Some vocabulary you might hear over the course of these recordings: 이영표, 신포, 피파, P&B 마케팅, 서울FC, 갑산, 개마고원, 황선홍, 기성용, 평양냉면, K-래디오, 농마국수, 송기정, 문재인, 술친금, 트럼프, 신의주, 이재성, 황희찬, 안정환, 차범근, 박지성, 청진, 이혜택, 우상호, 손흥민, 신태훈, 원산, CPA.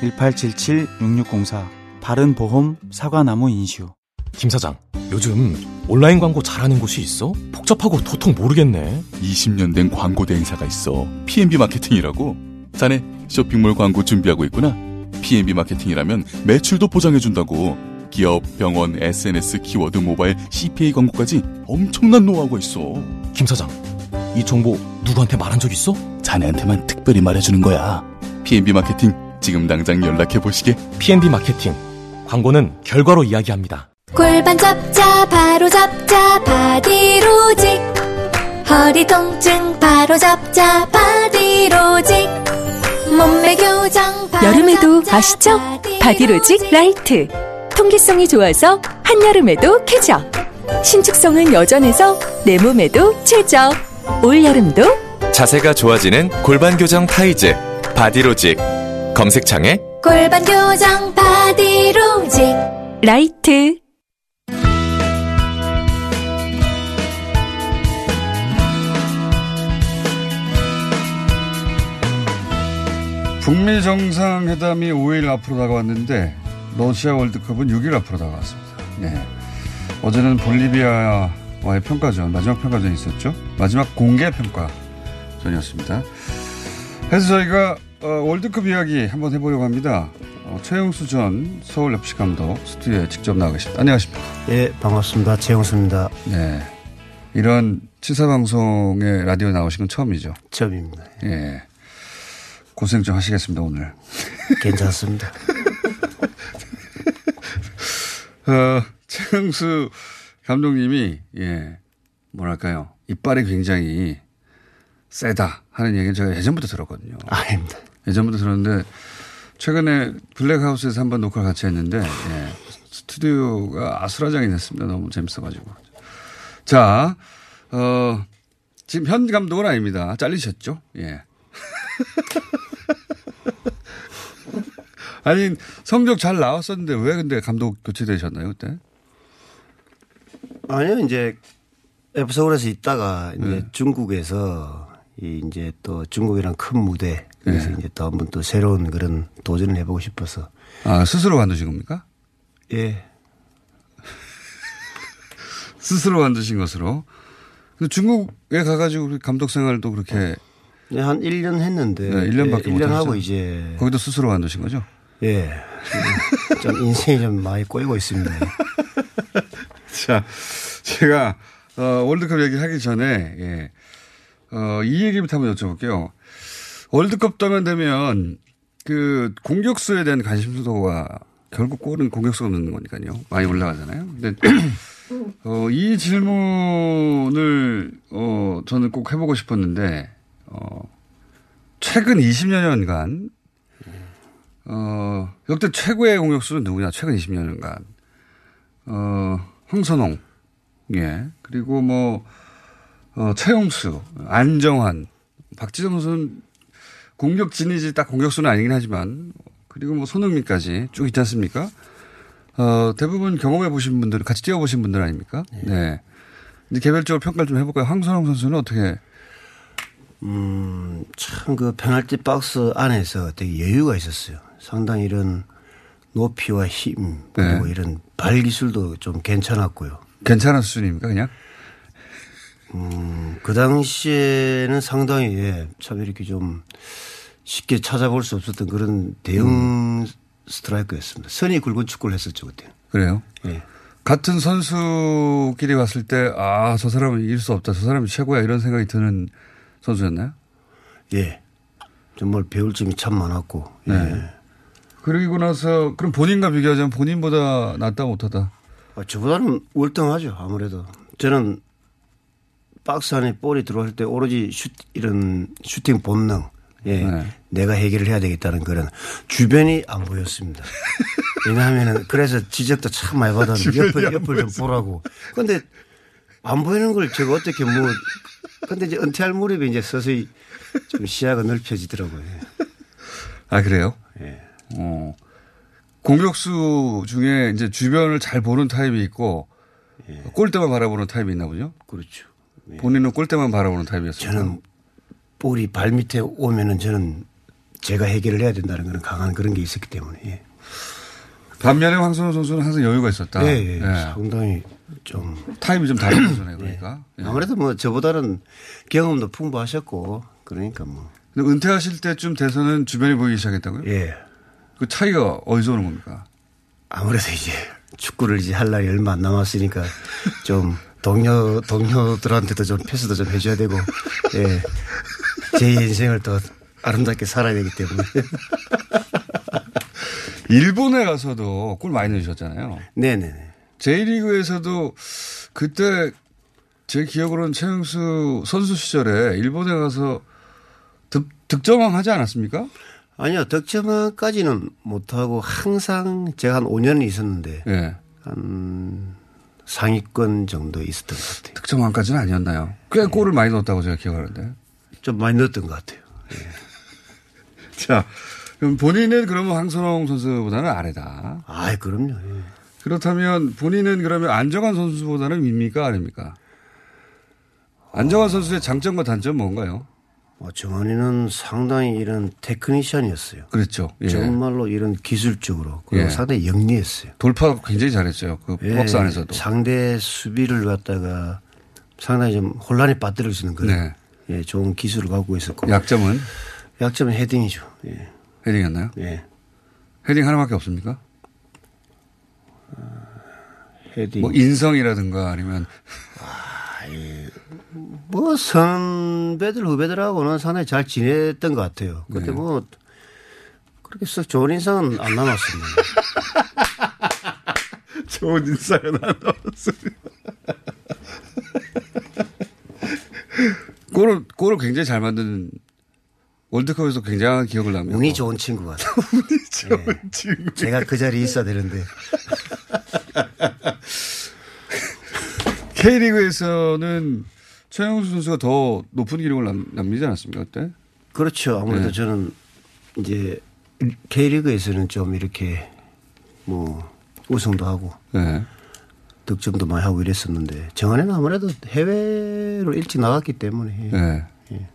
1877-6604 바른보험 사과나무 인슈. 김 사장, 요즘 온라인 광고 잘하는 곳이 있어? 복잡하고 도통 모르겠네. 20년 된 광고 대행사가 있어. P&B 마케팅이라고. 자네 쇼핑몰 광고 준비하고 있구나. P&B 마케팅이라면 매출도 보장해준다고. 기업, 병원, SNS, 키워드, 모바일, CPA 광고까지 엄청난 노하우가 있어. 김 사장, 이 정보 누구한테 말한 적 있어? 자네한테만 특별히 말해주는 거야. P&B 마케팅, 지금 당장 연락해보시게. P&B 마케팅, 광고는 결과로 이야기합니다. 골반 잡자 바로 잡자 바디로직. 허리 통증 바로 잡자 바디로직. 몸매 교정 바로 여름에도 잡자, 아시죠? 바디로직 라이트. 통기성이 좋아서 한여름에도 쾌적. 신축성은 여전해서 내 몸에도 최적. 올여름도 자세가 좋아지는 골반교정 타이즈 바디로직. 검색창에 골반교정 바디로직 라이트. 북미 정상회담이 5일 앞으로 다가왔는데 러시아 월드컵은 6일 앞으로 다가왔습니다. 네. 어제는 볼리비아와의 평가전, 마지막 평가전이 있었죠. 마지막 공개 평가전이었습니다. 그래서 저희가 월드컵 이야기 한번 해보려고 합니다. 최영수 전 서울FC 감독 스튜디오에 직접 나와 계십니다. 안녕하십니까. 예, 반갑습니다. 최영수입니다. 네. 이런 시사방송에 라디오 나오신 건 처음이죠? 처음입니다. 예. 고생 좀 하시겠습니다, 오늘. 괜찮습니다. 최영수 감독님이, 예, 뭐랄까요. 이빨이 굉장히 세다 하는 얘기는 제가 예전부터 들었거든요. 아닙니다. 예전부터 들었는데, 최근에 블랙하우스에서 한번 녹화를 같이 했는데, 예, 스튜디오가 아수라장이 됐습니다. 너무 재밌어가지고. 자, 지금 현 감독은 아닙니다. 잘리셨죠? 예. 아니, 성적 잘 나왔었는데 왜 근데 감독 교체되셨나요, 그때? 아니요, 이제 F 서울에서 있다가 이제 네. 중국에서 이제 또 중국이랑 큰 무대 그래서 네. 이제 또 한번 또 새로운 그런 도전을 해보고 싶어서. 아, 스스로 관두신 겁니까? 예. 스스로 관두신 것으로. 근데 중국에 가가지고 감독 생활도 그렇게. 네, 한 1년 했는데. 네, 1년밖에 못 했죠. 1년 하고 이제. 거기도 스스로 관두신 거죠? 예. 좀 인생이 좀 많이 꼬이고 있습니다. 자, 제가, 월드컵 얘기 하기 전에, 예. 이 얘기부터 한번 여쭤볼게요. 월드컵 되면, 공격수에 대한 관심도가 결국 골은 공격수가 넣는 거니까요. 많이 올라가잖아요. 근데, 이 질문을, 저는 꼭 해보고 싶었는데, 최근 20년간, 역대 최고의 공격수는 누구냐, 최근 20년간. 황선홍, 예. 그리고 뭐, 최용수, 안정환, 박지성 선수는 공격 진이지 딱 공격수는 아니긴 하지만, 그리고 뭐 손흥민까지 쭉 있지 않습니까? 대부분 경험해 보신 분들, 같이 뛰어 보신 분들 아닙니까? 네. 네. 근데 개별적으로 평가를 좀 해볼까요? 황선홍 선수는 어떻게? 참 그 페널티 박스 안에서 되게 여유가 있었어요. 상당히 이런 높이와 힘, 그리고 네. 이런 발 기술도 좀 괜찮았고요. 괜찮은 수준입니까, 그냥? 그 당시에는 상당히, 예, 참 이렇게 좀 쉽게 찾아볼 수 없었던 그런 대형 스트라이크였습니다. 선이 굵은 축구를 했었죠, 그때는. 그래요? 예. 같은 선수끼리 봤을 때, 아, 저 사람은 이길 수 없다, 저 사람이 최고야, 이런 생각이 드는 선수였나요? 예. 정말 배울 점이 참 많았고, 예. 네. 그리고 나서 그럼 본인과 비교하자면 본인보다 낫다 못하다? 아, 저보다는 월등하죠. 아무래도. 저는 박스 안에 볼이 들어올 때 오로지 이런 슈팅 본능 예, 네. 내가 해결을 해야 되겠다는 그런 주변이 안 보였습니다. 왜냐하면 그래서 지적도 참 많이 받았는데 옆을 좀 보라고. 그런데 안 보이는 걸 제가 어떻게 뭐. 그런데 이제 은퇴할 무렵에 이제 서서히 좀 시야가 넓혀지더라고요. 아 그래요? 예. 공격수 중에 이제 주변을 잘 보는 타입이 있고 예. 골대만 바라보는 타입이 있나 보죠? 그렇죠. 예. 본인은 골대만 바라보는 타입이었어요. 저는 볼이 발 밑에 오면은 저는 제가 해결을 해야 된다는 그런 강한 그런 게 있었기 때문에. 예. 반면에 황선홍 선수는 항상 여유가 있었다. 예, 예. 예. 상당히 좀. 타임이 좀 다른 거잖아요. 그러니까. 예. 예. 아무래도 뭐 저보다는 경험도 풍부하셨고 그러니까 뭐. 근데 은퇴하실 때쯤 돼서는 주변이 보이기 시작했다고요? 예. 그 차이가 어디서 오는 겁니까? 아무래도 이제 축구를 이제 할 날이 얼마 안 남았으니까 좀 동료들한테도 좀 패스도 좀 해줘야 되고, 예. 제 인생을 더 아름답게 살아야 되기 때문에. 일본에 가서도 골 많이 넣으셨잖아요. 네네네. J리그에서도 그때 제 기억으로는 최영수 선수 시절에 일본에 가서 득점왕 하지 않았습니까? 아니요. 득점왕까지는 못하고 항상 제가 한 5년 있었는데 네. 한 상위권 정도 있었던 것 같아요. 득점왕까지는 아니었나요? 꽤 네. 골을 많이 넣었다고 제가 기억하는데. 좀 많이 넣었던 것 같아요. 네. 자, 그럼 본인은 그러면 황선홍 선수보다는 아래다. 아, 그럼요. 네. 그렇다면 본인은 그러면 안정환 선수보다는 위입니까? 아닙니까? 안정환 선수의 장점과 단점은 뭔가요? 정한이는 상당히 이런 테크니션이었어요. 그렇죠. 예. 정말로 이런 기술적으로 그리고 예. 상당히 영리했어요. 돌파 굉장히 잘했어요. 그 박스 예. 안에서도. 상대 수비를 갖다가 상당히 좀 혼란에 빠뜨릴 수 있는 그런 네. 예, 좋은 기술을 갖고 있었고. 약점은? 약점은 헤딩이죠. 예. 헤딩이었나요? 예. 헤딩 하나밖에 없습니까? 헤딩. 뭐 인성이라든가 아니면. 예. 뭐 선배들 후배들하고는 상당히 잘 지냈던 것 같아요. 그때 네. 뭐 그렇게 썩 좋은 인상은 안 남았습니다. 좋은 인상은 안 남았습니다. 골을 굉장히 잘 만든 월드컵에서 굉장한 기억을 남겨요. 운이 좋은 친구 같아요. 운이 좋은 네. 친구. 제가 그 자리에 있어야 되는데. K리그에서는 최영수 선수가 더 높은 기록을 남기지 않았습니까 그때? 그렇죠. 아무래도 네. 저는 이제 K리그에서는 좀 이렇게 뭐 우승도 하고 네. 득점도 많이 하고 이랬었는데 정한에는 아무래도 해외로 일찍 나갔기 때문에 네. 예.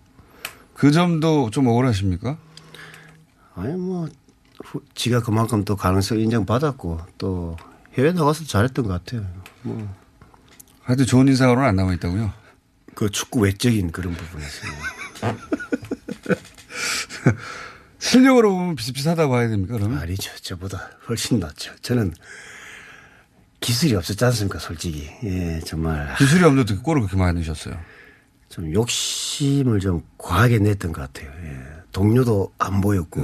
그 점도 좀 억울하십니까? 아니 뭐 지가 그만큼 또 가능성을 인정받았고 또 해외 나가서 잘했던 것 같아요. 뭐. 하여튼 좋은 인상으로는 안 남아있다고요? 그 축구 외적인 그런 부분에서. 실력으로 보면 비슷비슷하다고 봐야 됩니까 그러면? 아니죠. 저보다 훨씬 낫죠. 저는 기술이 없었지 않습니까 솔직히. 예, 정말. 기술이 없는데 골을 그렇게 많이 넣으셨어요? 좀 욕심을 좀 과하게 냈던 것 같아요. 예. 동료도 안 보였고.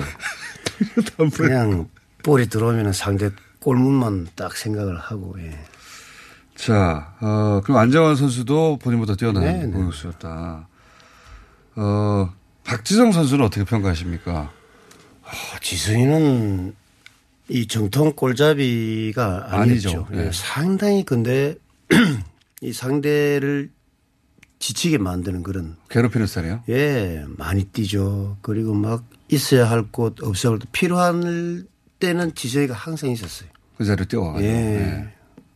그냥 볼이 들어오면 상대 골문만 딱 생각을 하고. 예. 자, 그럼 안정환 선수도 본인보다 뛰어난 공격수였다. 박지성 선수는 어떻게 평가하십니까? 지성이는 이 정통 골잡이가 아니죠. 네. 상당히 근데 이 상대를 지치게 만드는 그런. 괴롭히는 스타일이요? 예, 많이 뛰죠. 그리고 막 있어야 할 곳, 없어야 할 곳. 필요한 때는 지성이가 항상 있었어요. 그 자리로 뛰어와가지고. 예. 네.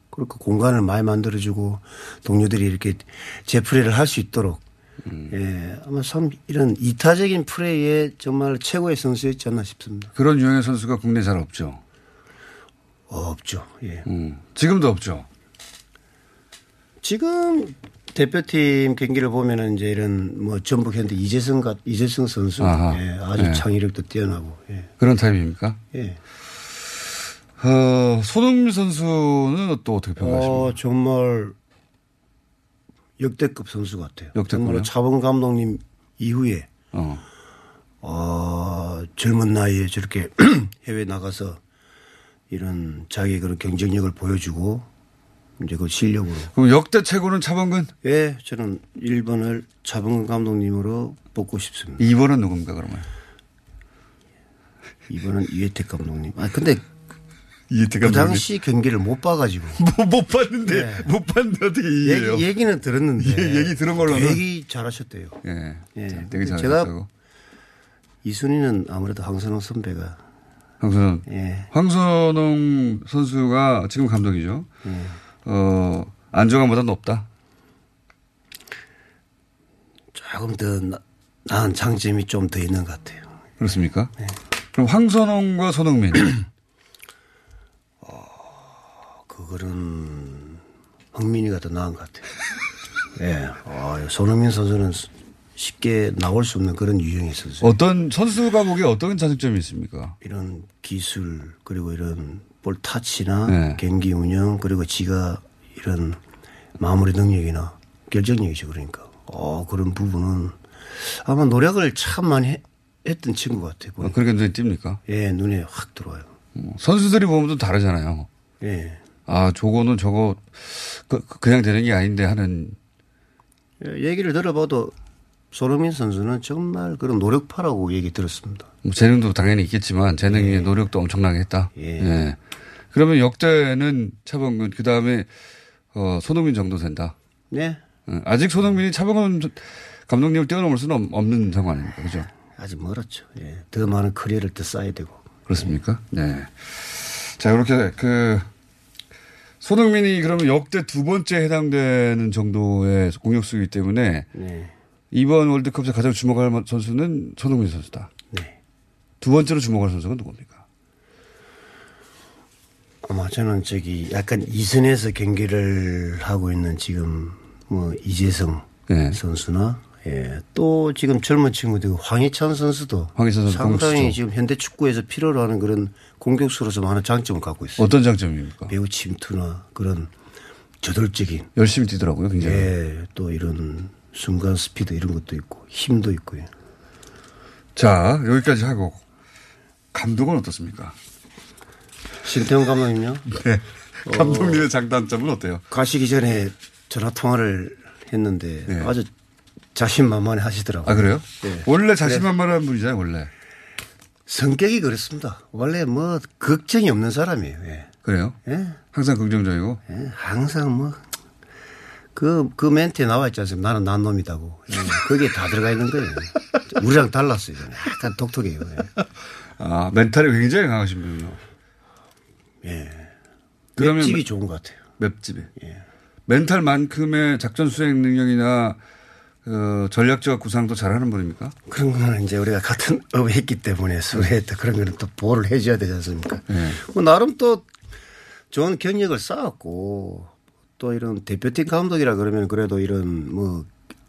그렇게 공간을 많이 만들어주고 동료들이 이렇게 재프레이를 할 수 있도록 예, 아마 이런 이타적인 프레이에 정말 최고의 선수였지 않나 싶습니다. 그런 유형의 선수가 국내 잘 없죠. 없죠. 예. 지금도 없죠. 지금 대표팀 경기를 보면은 이제 이런 뭐 전북 현대 이재성 선수 예, 아주 예. 창의력도 뛰어나고 예. 그런 타입입니까? 예. 손흥민 선수는 또 어떻게 평가하십니까? 정말 역대급 선수 같아요. 정말 차범근 감독님 이후에 젊은 나이에 저렇게 해외 나가서 이런 자기의 그런 경쟁력을 보여주고 이제 그 실력으로. 그럼 역대 최고는 차범근? 예, 저는 1번을 차범근 감독님으로 뽑고 싶습니다. 2번은 누굽니까 그러면? 2번은 이혜택 감독님. 아 근데 이혜택 감독님. 그 당시 경기를 못 봐가지고. 못 봤는데 예. 못 봤는데 어떻게 이해해요? 얘기는 들었는데. 예, 얘기 들은 걸로는. 되게 잘하셨대요. 예, 예. 되게 잘하셨다고. 제가 이순위는 아무래도 황선홍 선배가. 황선홍. 예. 황선홍 선수가 지금 감독이죠. 예. 안정환보다 높다. 조금 더 나은 장점이 좀 더 있는 것 같아요. 그렇습니까? 네. 그럼 황선홍과 손흥민. 그거는 흥민이가 더 나은 것 같아요. 네. 손흥민 선수는 쉽게 나올 수 없는 그런 유형의 선수. 어떤 선수가 보기에 어떤 장점이 있습니까? 이런 기술 그리고 이런 볼 타치나 네. 경기 운영 그리고 지가 이런 마무리 능력이나 결정력이죠. 그러니까 그런 부분은 아마 노력을 참 많이 했던 친구 같아요. 그렇게 눈에 띕니까? 예, 눈에 확 들어와요. 선수들이 보면 또 다르잖아요. 예. 아, 저거는 저거 그냥 되는 게 아닌데 하는. 예, 얘기를 들어봐도 손흥민 선수는 정말 그런 노력파라고 얘기 들었습니다. 재능도 당연히 있겠지만 재능의 예. 노력도 엄청나게 했다. 예. 예. 그러면 역대는 차범근 그다음에 손흥민 정도 된다. 네. 예. 아직 손흥민이 차범근 감독님을 뛰어넘을 수는 없는 상황 아닙니까? 그죠? 아직 멀었죠. 예. 더 많은 커리어를 더 쌓아야 되고. 그렇습니까? 네. 예. 자, 이렇게 손흥민이 그러면 역대 두 번째 해당되는 정도의 공격수이기 때문에 네. 이번 월드컵에서 가장 주목할 선수는 손흥민 선수다. 네. 두 번째로 주목할 선수는 누굽니까? 아마 저는 저기 약간 이선에서 경기를 하고 있는 지금 뭐 이재성 네. 선수나 예. 또 지금 젊은 친구들 황희찬 선수도 황희찬 선수 상당히 공격수죠. 지금 현대 축구에서 필요로 하는 그런 공격수로서 많은 장점을 갖고 있어요. 어떤 장점입니까? 매우 침투나 그런 저돌적인 열심히 뛰더라고요. 굉장히. 예. 또 이런 순간 스피드 이런 것도 있고 힘도 있고요. 자, 여기까지 하고 감독은 어떻습니까? 신태훈 감독님요? 네. 감독님의 장단점은 어때요? 가시기 전에 전화 통화를 했는데 네. 아주 자신만만해 하시더라고요. 아 그래요? 네. 원래 자신만만한 분이잖아요. 원래. 성격이 그렇습니다. 원래 뭐 걱정이 없는 사람이에요. 예. 그래요? 예. 항상 긍정적이고? 예. 항상 뭐. 그 멘트에 나와 있지 않습니까? 나는 난 놈이다고. 예. 그게 다 들어가 있는 거예요. 우리랑 달랐어요. 약간 독특해요. 예. 아, 멘탈이 굉장히 강하신 분이요. 예. 맵집이 좋은 것 같아요. 맵집이. 예. 멘탈만큼의 작전 수행 능력이나 전략적 구상도 잘하는 분입니까? 그런 거는 이제 우리가 같은 업에 있기 때문에 술에 또 그런 거는 또 보호를 해줘야 되지 않습니까? 예. 뭐 나름 또 좋은 경력을 쌓았고 또 이런 대표팀 감독이라 그러면 그래도 이런 뭐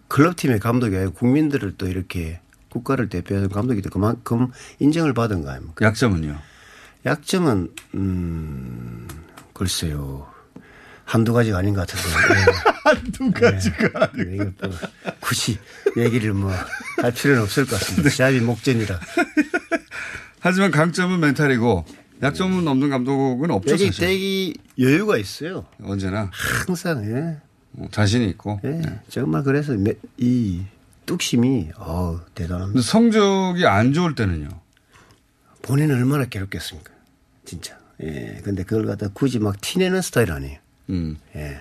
클럽팀의 감독이 아니고 국민들을 또 이렇게 국가를 대표하는 감독이도 그만큼 인정을 받은 거 아닙니까? 약점은요? 약점은 글쎄요. 한두 가지가 아닌 것 같은데. 한두 가지가 네. 아니고. 굳이 얘기를 뭐 할 필요는 없을 것 같습니다. 시합이 목전이라. 하지만 강점은 멘탈이고. 약점은 없는 감독은 없죠. 되게 여유가 있어요. 언제나. 항상. 예. 자신이 있고. 예. 예. 정말 그래서 이 뚝심이 대단합니다. 성적이 안 좋을 때는요. 본인은 얼마나 괴롭겠습니까. 진짜. 예. 근데 그걸 갖다 굳이 막 티내는 스타일 아니에요. 예.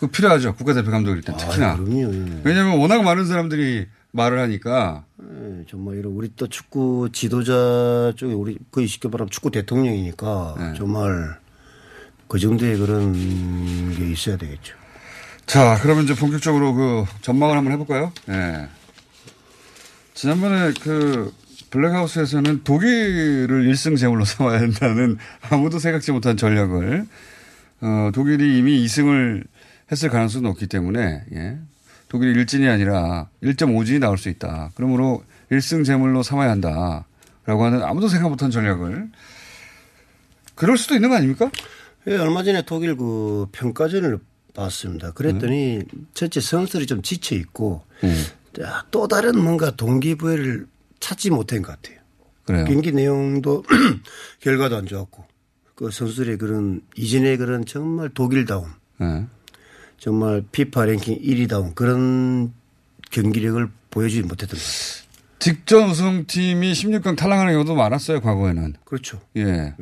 그 필요하죠. 국가대표 감독일 때 특히나. 그럼요. 예. 왜냐하면 워낙 많은 사람들이 말을 하니까. 예, 정말 이런 우리 또 축구 지도자 쪽에 우리 거의 쉽게 말하면 축구 대통령이니까 예. 정말 그 정도의 그런 게 있어야 되겠죠. 자, 그러면 이제 본격적으로 그 전망을 한번 해볼까요? 예. 지난번에 그 블랙하우스에서는 독일을 1승 제물로 삼아야 한다는 아무도 생각지 못한 전략을 독일이 이미 2승을 했을 가능성이 높기 때문에 예. 독일이 1진이 아니라 1.5진이 나올 수 있다. 그러므로 1승 제물로 삼아야 한다라고 하는 아무도 생각 못한 전략을 그럴 수도 있는 거 아닙니까? 예, 얼마 전에 독일 그 평가전을 봤습니다. 그랬더니 첫째 선수들이 좀 지쳐 있고 또 다른 뭔가 동기부여를 찾지 못한 것 같아요. 그래요. 경기 내용도 결과도 안 좋았고 그 선수들의 그런 이전의 그런 정말 독일다운 네. 정말 피파 랭킹 1위다운 그런 경기력을 보여주지 못했던 거예요. 직전 우승팀이 16강 탈락하는 경우도 많았어요. 과거에는. 그렇죠. 예.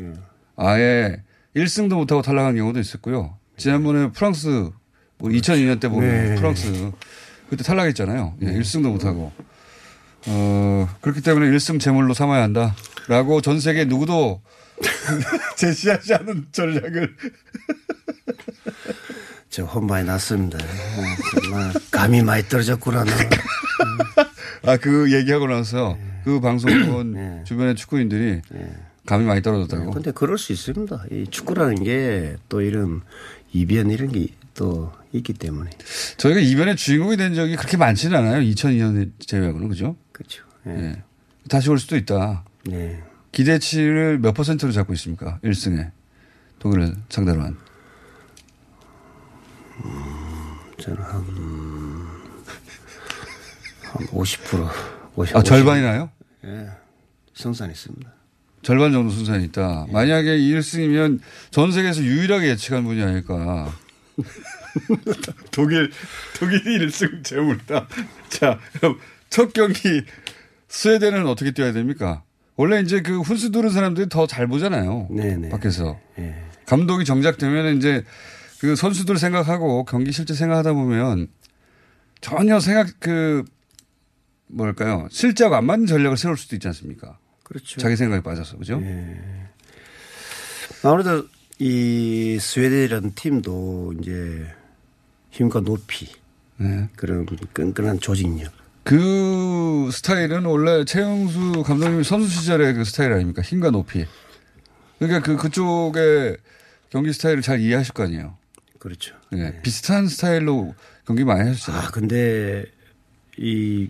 아예 1승도 못하고 탈락한 경우도 있었고요. 지난번에 프랑스 뭐 2002년 때 보면 네. 프랑스 그때 탈락했잖아요. 예, 1승도 못하고. 그렇기 때문에 1승 제물로 삼아야 한다라고 전 세계 누구도 제시하지 않은 전략을. 저 혼 많이 났습니다. 정말 감이 많이 떨어졌구나. 아, 그 얘기하고 나서 그 방송을 본 네. 주변의 축구인들이 네. 감이 많이 떨어졌다고. 그런데 그럴 수 있습니다. 이 축구라는 게 또 이런 이변 이런 게 또 있기 때문에. 저희가 이변의 주인공이 된 적이 그렇게 많지는 않아요. 2002년 제외하고는. 그죠? 그렇죠. 네. 네. 다시 올 수도 있다. 네. 기대치를 몇 퍼센트로 잡고 있습니까? 1승에 독일을 상대로 한. 저는 한 50%. 50, 아, 50. 절반이나요? 예. 네. 승산이 있습니다. 절반 정도 승산이 있다. 네. 만약에 1승이면 전 세계에서 유일하게 예측한 분이 아닐까. 독일이 1승 재물다. 자, 그럼 첫 경기 스웨덴은 어떻게 뛰어야 됩니까? 원래 이제 그 훈수 두른 사람들이 더 잘 보잖아요. 네네. 밖에서. 네. 감독이 정작되면 이제 그 선수들 생각하고 경기 실제 생각하다 보면 전혀 뭐랄까요. 실제하고 안 맞는 전략을 세울 수도 있지 않습니까? 그렇죠. 자기 생각에 빠져서. 그죠? 네. 아무래도 이 스웨덴이라는 팀도 이제 힘과 높이 네. 그런 끈끈한 조직력. 그 스타일은 원래 최영수 감독님 선수 시절의 그 스타일 아닙니까? 힘과 높이. 그러니까 그쪽의 경기 스타일을 잘 이해하실 거 아니에요? 그렇죠. 네. 네. 비슷한 스타일로 경기 많이 하셨잖아요. 아, 근데 이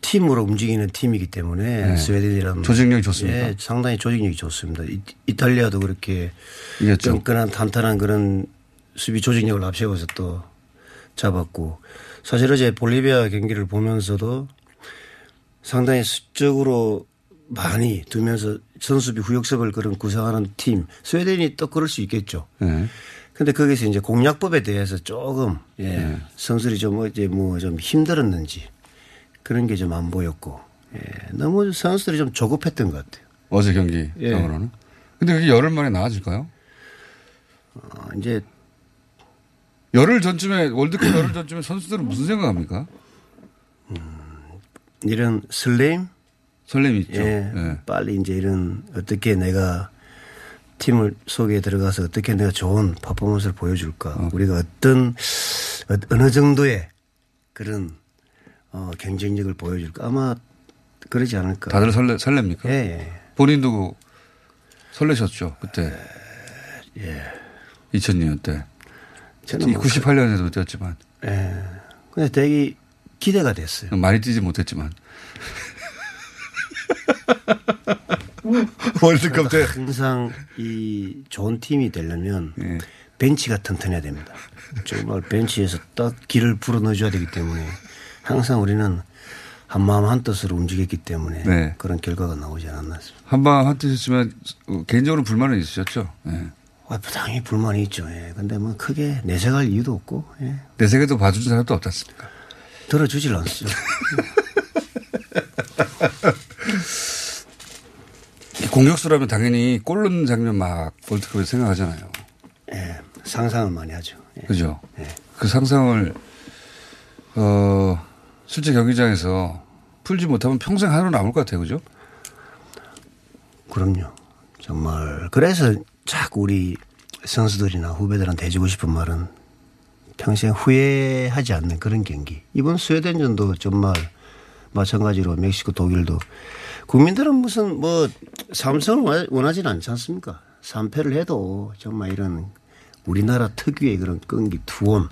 팀으로 움직이는 팀이기 때문에 네. 스웨덴이라는 조직력이 좋습니다. 예, 상당히 조직력이 좋습니다. 이탈리아도 그렇게 이겼죠. 끈끈한 탄탄한 그런 수비 조직력을 앞세워서 또 잡았고 사실 어제 볼리비아 경기를 보면서도 상당히 수적으로 많이 두면서 선수비 후역섭을 그런 구성하는 팀 스웨덴이 또 그럴 수 있겠죠. 네. 근데 거기서 이제 공략법에 대해서 조금 예, 네. 선수들이 좀 이제 뭐 좀 힘들었는지. 그런 게 좀 안 보였고 예, 너무 선수들이 좀 조급했던 것 같아요. 어제 경기 상으로는. 예. 근데 그게 열흘 만에 나아질까요? 이제 열흘 전쯤에 월드컵 열흘 전쯤에 선수들은 무슨 생각합니까? 이런 설렘이 있죠. 예, 예. 빨리 이제 이런 어떻게 내가 팀을 속에 들어가서 어떻게 내가 좋은 퍼포먼스를 보여줄까? 우리가 어느 정도의 그런 경쟁력을 보여줄까? 아마 그러지 않을까. 다들 설렙니까? 예, 예. 본인도 설레셨죠, 그때. 예. 2002년 때. 저는 98년에도 뛰었지만. 예. 근데 되게 기대가 됐어요. 많이 뛰지 못했지만. 월드컵 때. 항상 이 좋은 팀이 되려면 예. 벤치가 튼튼해야 됩니다. 정말 벤치에서 딱 길을 불어 넣어줘야 되기 때문에. 항상 우리는 한 마음 한 뜻으로 움직였기 때문에 네. 그런 결과가 나오지 않았나 싶습니다. 한 마음 한 뜻이었지만 개인적으로 불만은 있으셨죠? 네. 당연히 불만이 있죠. 그런데 예. 뭐 크게 내색할 이유도 없고. 예. 내색에도 봐주는 사람도 없었습니까? 들어주질 않았죠. 공격수라면 당연히 골 넣는 장면 막 월드컵에서 생각하잖아요. 예, 상상을 많이 하죠. 예. 그죠? 예. 그 상상을 실제 경기장에서 풀지 못하면 평생 하루 남을 것 같아요. 그죠? 그럼요. 정말. 그래서 자꾸 우리 선수들이나 후배들한테 해주고 싶은 말은 평생 후회하지 않는 그런 경기. 이번 스웨덴전도 정말 마찬가지로 멕시코 독일도 국민들은 무슨 뭐 삼성을 원하진 않지 않습니까? 3패를 해도 정말 이런 우리나라 특유의 그런 끈기 투혼.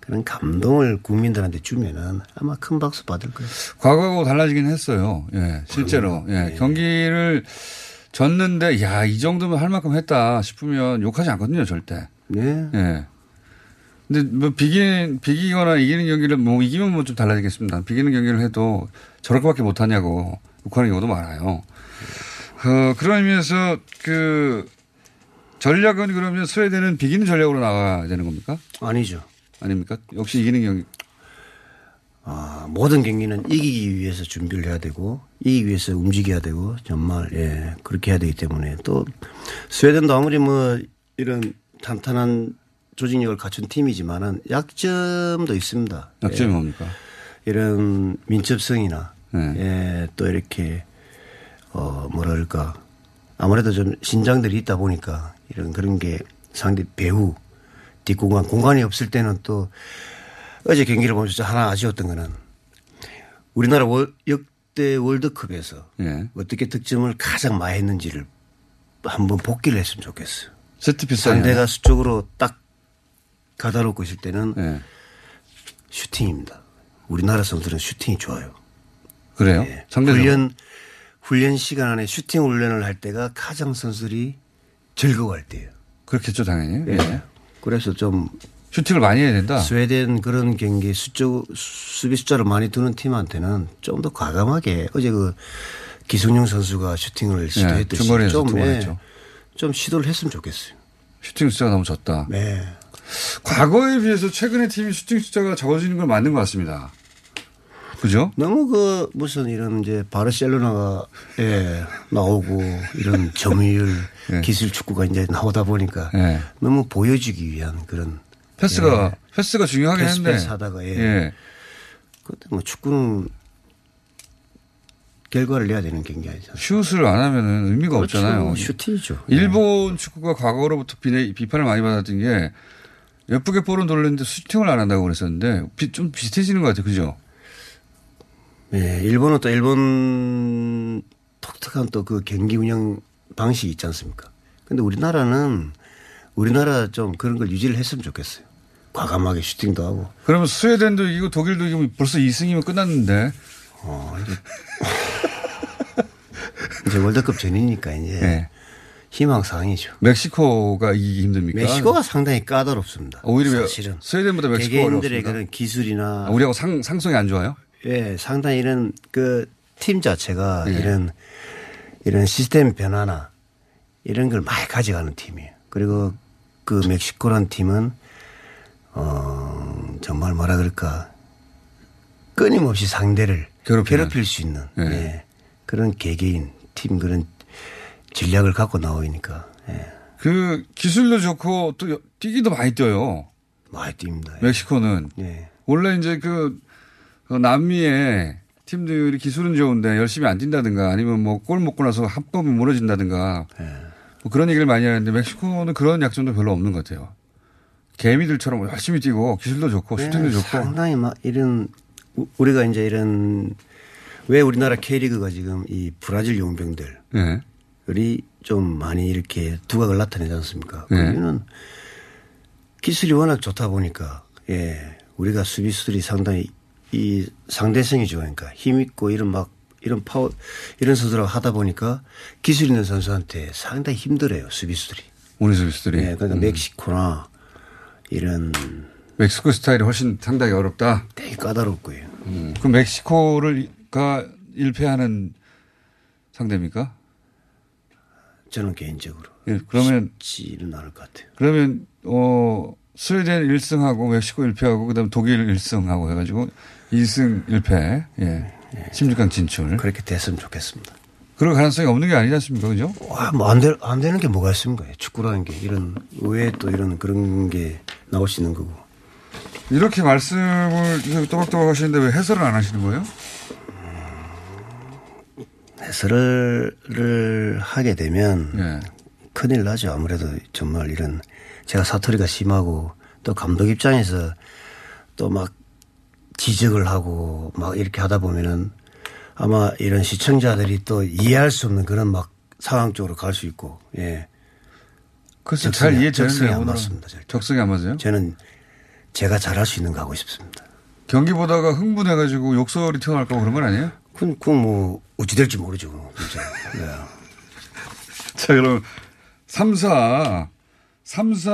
그런 감동을 국민들한테 주면은 아마 큰 박수 받을 거예요. 과거하고 달라지긴 했어요. 예, 실제로. 예, 네. 경기를 졌는데, 야, 이 정도면 할 만큼 했다 싶으면 욕하지 않거든요, 절대. 네. 예. 근데 뭐 비기거나 이기는 경기를 뭐 이기면 뭐 좀 달라지겠습니다. 비기는 경기를 해도 저렇게밖에 못하냐고 욕하는 경우도 많아요. 그런 의미에서 전략은 그러면 스웨덴은 비기는 전략으로 나가야 되는 겁니까? 아니죠. 아닙니까? 역시 이기는 경기. 아, 모든 경기는 이기기 위해서 준비를 해야 되고 이기기 위해서 움직여야 되고 정말 예, 그렇게 해야 되기 때문에 또 스웨덴도 아무리 뭐 이런 탄탄한 조직력을 갖춘 팀이지만은 약점도 있습니다. 약점이 예, 뭡니까? 이런 민첩성이나 네. 예, 또 이렇게 뭐랄까 아무래도 좀 신장들이 있다 보니까 이런 그런 게 상대 배후 뒷공간 공간이 없을 때는 또 어제 경기를 보면서 하나 아쉬웠던 거는 우리나라 역대 월드컵에서 네. 어떻게 득점을 가장 많이 했는지를 한번 복기를 했으면 좋겠어요. 상대가 수적으로 딱 가다놓고 있을 때는 네. 슈팅입니다. 우리나라 선수들은 슈팅이 좋아요. 그래요? 네. 훈련 시간 안에 슈팅 훈련을 할 때가 가장 선수들이 즐거워할 때예요. 그렇겠죠, 당연히. 네. 네. 그래서 좀 슈팅을 많이 해야 된다. 스웨덴 그런 경기 수비 숫자를 많이 두는 팀한테는 좀 더 과감하게 어제 그 기성용 선수가 슈팅을 시도했듯이 네, 좀 시도를 했으면 좋겠어요. 슈팅 숫자가 너무 적다. 네. 과거에 비해서 최근에 팀이 슈팅 숫자가 적어지는 건 맞는 것 같습니다. 그죠? 너무 그 무슨 이런 이제 바르셀로나가 예, 나오고 이런 점유율 네. 기술 축구가 이제 나오다 보니까 네. 너무 보여주기 위한 그런 패스가 중요하긴 한데 패스 하다가 예. 예. 그때 뭐 축구는 결과를 내야 되는 경기 아니잖아요. 슛을 안 하면은 의미가 그렇죠. 없잖아요. 슈팅이죠. 일본 축구가 과거로부터 비판을 많이 받았던 게 예쁘게 볼은 돌렸는데 슈팅을 안 한다고 그랬었는데 좀 비슷해지는 것 같아요. 그죠? 네, 일본은 또 일본 독특한 또 그 경기 운영 방식이 있지 않습니까? 근데 우리나라 좀 그런 걸 유지를 했으면 좋겠어요. 과감하게 슈팅도 하고. 그러면 스웨덴도 이기고 독일도 이기고 벌써 2승이면 끝났는데. 이제 월드컵 전이니까 이제 네. 희망사항이죠. 멕시코가 이기기 힘듭니까? 멕시코가 상당히 까다롭습니다. 오히려 사실은 스웨덴보다 멕시코가 어렵습니다. 개개인들의 그런 기술이나. 우리하고 상성이 안 좋아요? 예, 상당히 이런 그 팀 자체가 예. 이런 시스템 변화나 이런 걸 많이 가져가는 팀이에요. 그리고 그 멕시코란 팀은 정말 뭐라 그럴까 끊임없이 상대를 괴롭힐 수 있는 예. 예, 그런 개개인 팀 그런 전략을 갖고 나오니까. 예. 그 기술도 좋고 또 뛰기도 많이 뛰어요. 많이 뜁니다. 예. 멕시코는 예. 원래 이제 그 남미의 팀들이 기술은 좋은데 열심히 안 뛴다든가 아니면 뭐 골 먹고 나서 합법이 무너진다든가 예. 뭐 그런 얘기를 많이 하는데 멕시코는 그런 약점도 별로 없는 것 같아요. 개미들처럼 열심히 뛰고 기술도 좋고 슈팅도 네, 좋고. 상당히 막 이런 우리가 이제 이런 왜 우리나라 K리그가 지금 이 브라질 용병들이 네. 좀 많이 이렇게 두각을 나타내지 않습니까? 네. 우리는 기술이 워낙 좋다 보니까 예, 우리가 수비수들이 상당히 이 상대성이 좋으니까 힘있고 이런 막 이런 파워 이런 선수라고 하다 보니까 기술 있는 선수한테 상당히 힘들어요. 수비수들이. 우리 수비수들이. 네, 그러니까 멕시코나 이런. 멕시코 스타일이 훨씬 상당히 어렵다. 되게 까다롭고요. 그럼 멕시코가 1패하는 상대입니까? 저는 개인적으로. 예, 그러면. 쉽지는 않을 것 같아요. 그러면 스웨덴 1승하고 멕시코 1패하고 그다음에 독일 1승하고 해가지고 2승 1패. 예. 16강 진출. 그렇게 됐으면 좋겠습니다. 그럴 가능성이 없는 게 아니지 않습니까? 그죠? 와, 뭐 안 되는 게 뭐가 있습니까? 축구라는 게 이런 의외에 또 이런 그런 게 나올 수 있는 거고. 이렇게 말씀을 또박또박 하시는데 왜 해설을 안 하시는 거예요? 해설을 하게 되면 네. 큰일 나죠. 아무래도 정말 이런 제가 사투리가 심하고 또 감독 입장에서 또 막 지적을 하고 막 이렇게 하다 보면은 아마 이런 시청자들이 또 이해할 수 없는 그런 막 상황 쪽으로 갈 수 있고, 예. 글쎄, 잘 이해되는 적성이 안 맞습니다. 적성이 안 맞아요? 저는 제가 잘할 수 있는 거 하고 싶습니다. 경기 보다가 흥분해가지고 욕설이 튀어나올 거고 그런 건 아니에요? 그건 뭐, 어찌 될지 모르죠. 네. 자, 그럼 3사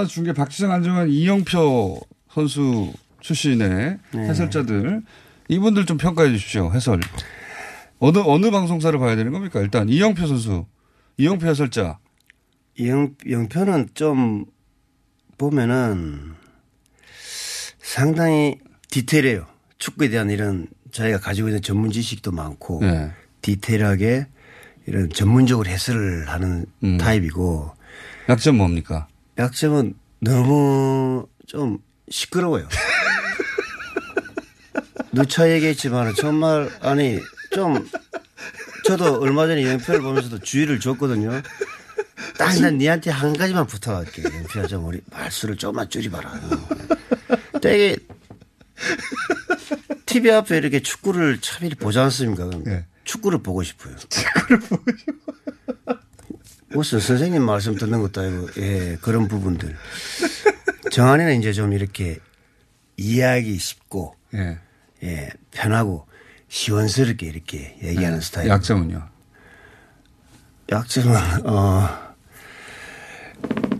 중계 박지성, 안정환, 이영표 선수 출신의 네. 해설자들 이분들 좀 평가해 주십시오. 해설 어느 방송사를 봐야 되는 겁니까? 일단 이영표 선수, 이영표 해설자 영표는 좀 보면은 상당히 디테일해요. 축구에 대한 이런 자기가 가지고 있는 전문 지식도 많고 네. 디테일하게 이런 전문적으로 해설을 하는 타입이고. 약점 뭡니까? 약점은 너무 좀 시끄러워요. 누차 얘기했지만 정말 아니 좀 저도 얼마 전에 영표를 보면서도 주의를 줬거든요. 딱 난 니한테 한 가지만 부탁할게. 영표야 좀 우리 말수를 조금만 줄이봐라. 되게 TV 앞에 이렇게 축구를 차라리 보지 않습니까? 네. 축구를 보고 싶어요. 축구를 보고 싶어요. 무슨 선생님 말씀 듣는 것도 아니고 예, 그런 부분들. 정한이는 이제 좀 이렇게 이해하기 쉽고 예. 예, 편하고 시원스럽게 이렇게 얘기하는 네. 스타일. 약점은요? 약점은